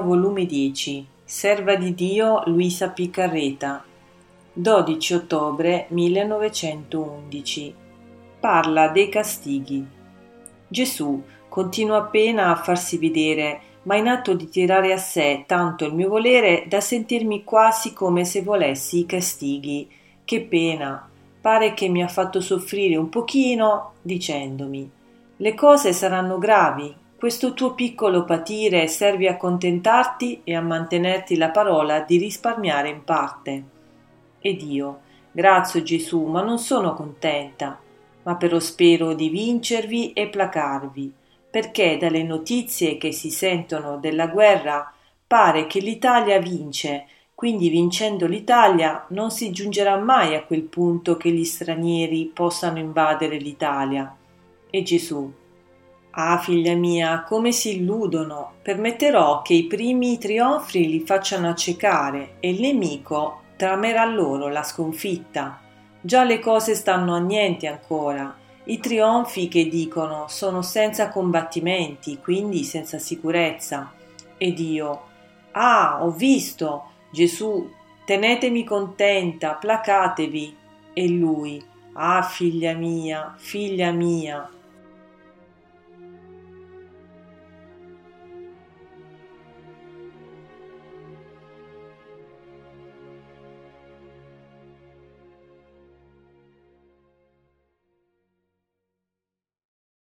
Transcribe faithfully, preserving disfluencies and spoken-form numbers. volume dieci, Serva di Dio Luisa Piccarreta, dodici ottobre millenovecentoundici. Parla dei castighi. Gesù continua appena a farsi vedere, ma in atto di tirare a sé tanto il mio volere da sentirmi quasi come se volessi i castighi. Che pena! Pare che mi ha fatto soffrire un pochino, dicendomi: le cose saranno gravi, questo tuo piccolo patire serve a contentarti e a mantenerti la parola di risparmiare in parte. Ed io: grazie Gesù, ma non sono contenta, ma però spero di vincervi e placarvi, perché dalle notizie che si sentono della guerra pare che l'Italia vince, quindi vincendo l'Italia non si giungerà mai a quel punto che gli stranieri possano invadere l'Italia. E Gesù: ah, figlia mia, come si illudono! Permetterò che i primi trionfi li facciano accecare e il nemico tramerà loro la sconfitta. Già le cose stanno a niente ancora. I trionfi che dicono sono senza combattimenti, quindi senza sicurezza. Ed io: ah, ho visto! Gesù: tenetemi contenta, placatevi. E lui: ah, figlia mia, figlia mia.